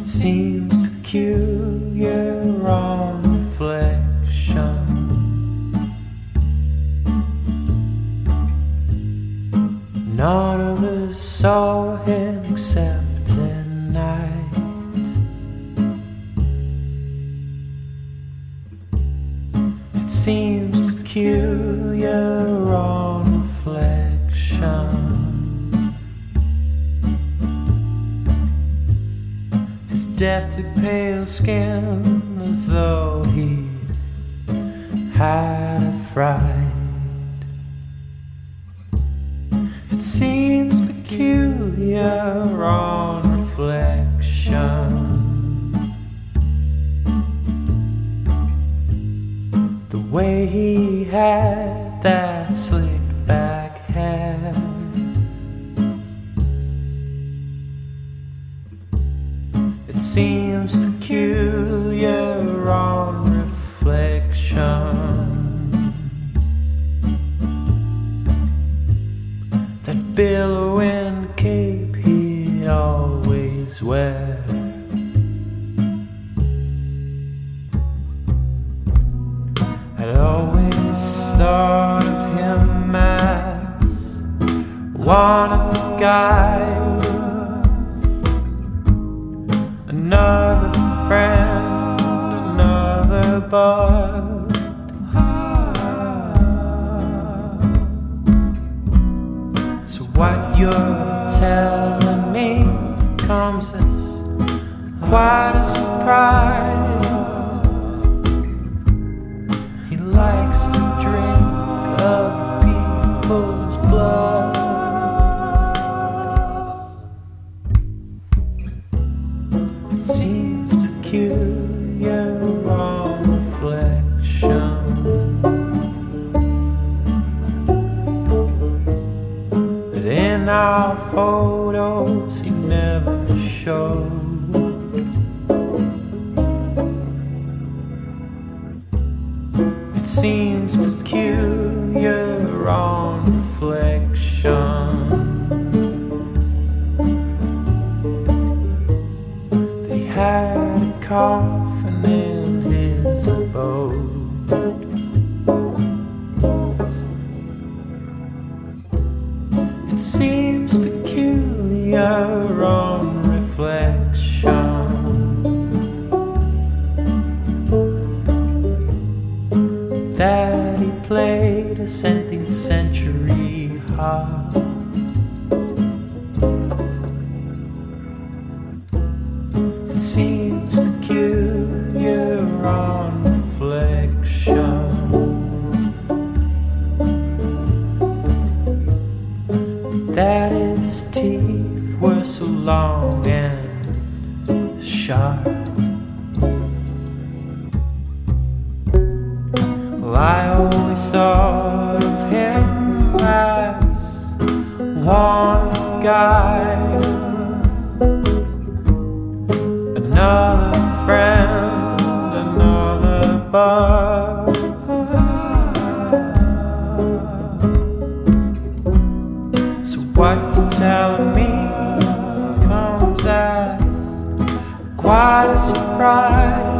It seems peculiar on reflection. None of us saw him except at night. It seems peculiar on reflection. Deathly pale skin, as though he had a fright. It seems peculiar on reflection, the way he had that slicked back hair. It seems peculiar on reflection, that billowing cape he always wears. I'd always thought of him as one of the guys, another friend, another bud. So what you're telling me comes as quite a surprise. He likes to drink of people's blood. Peculiar on reflection, that in our photos he never showed. It seems peculiar on reflection. Coffin in his abode. It seems peculiar on reflection, that he played a 17th century harp. It seems peculiar on reflection, that his teeth were so long and sharp. Well, I always thought of him as one of the guys, another friend, another bud. So what you tell me comes as quite a surprise.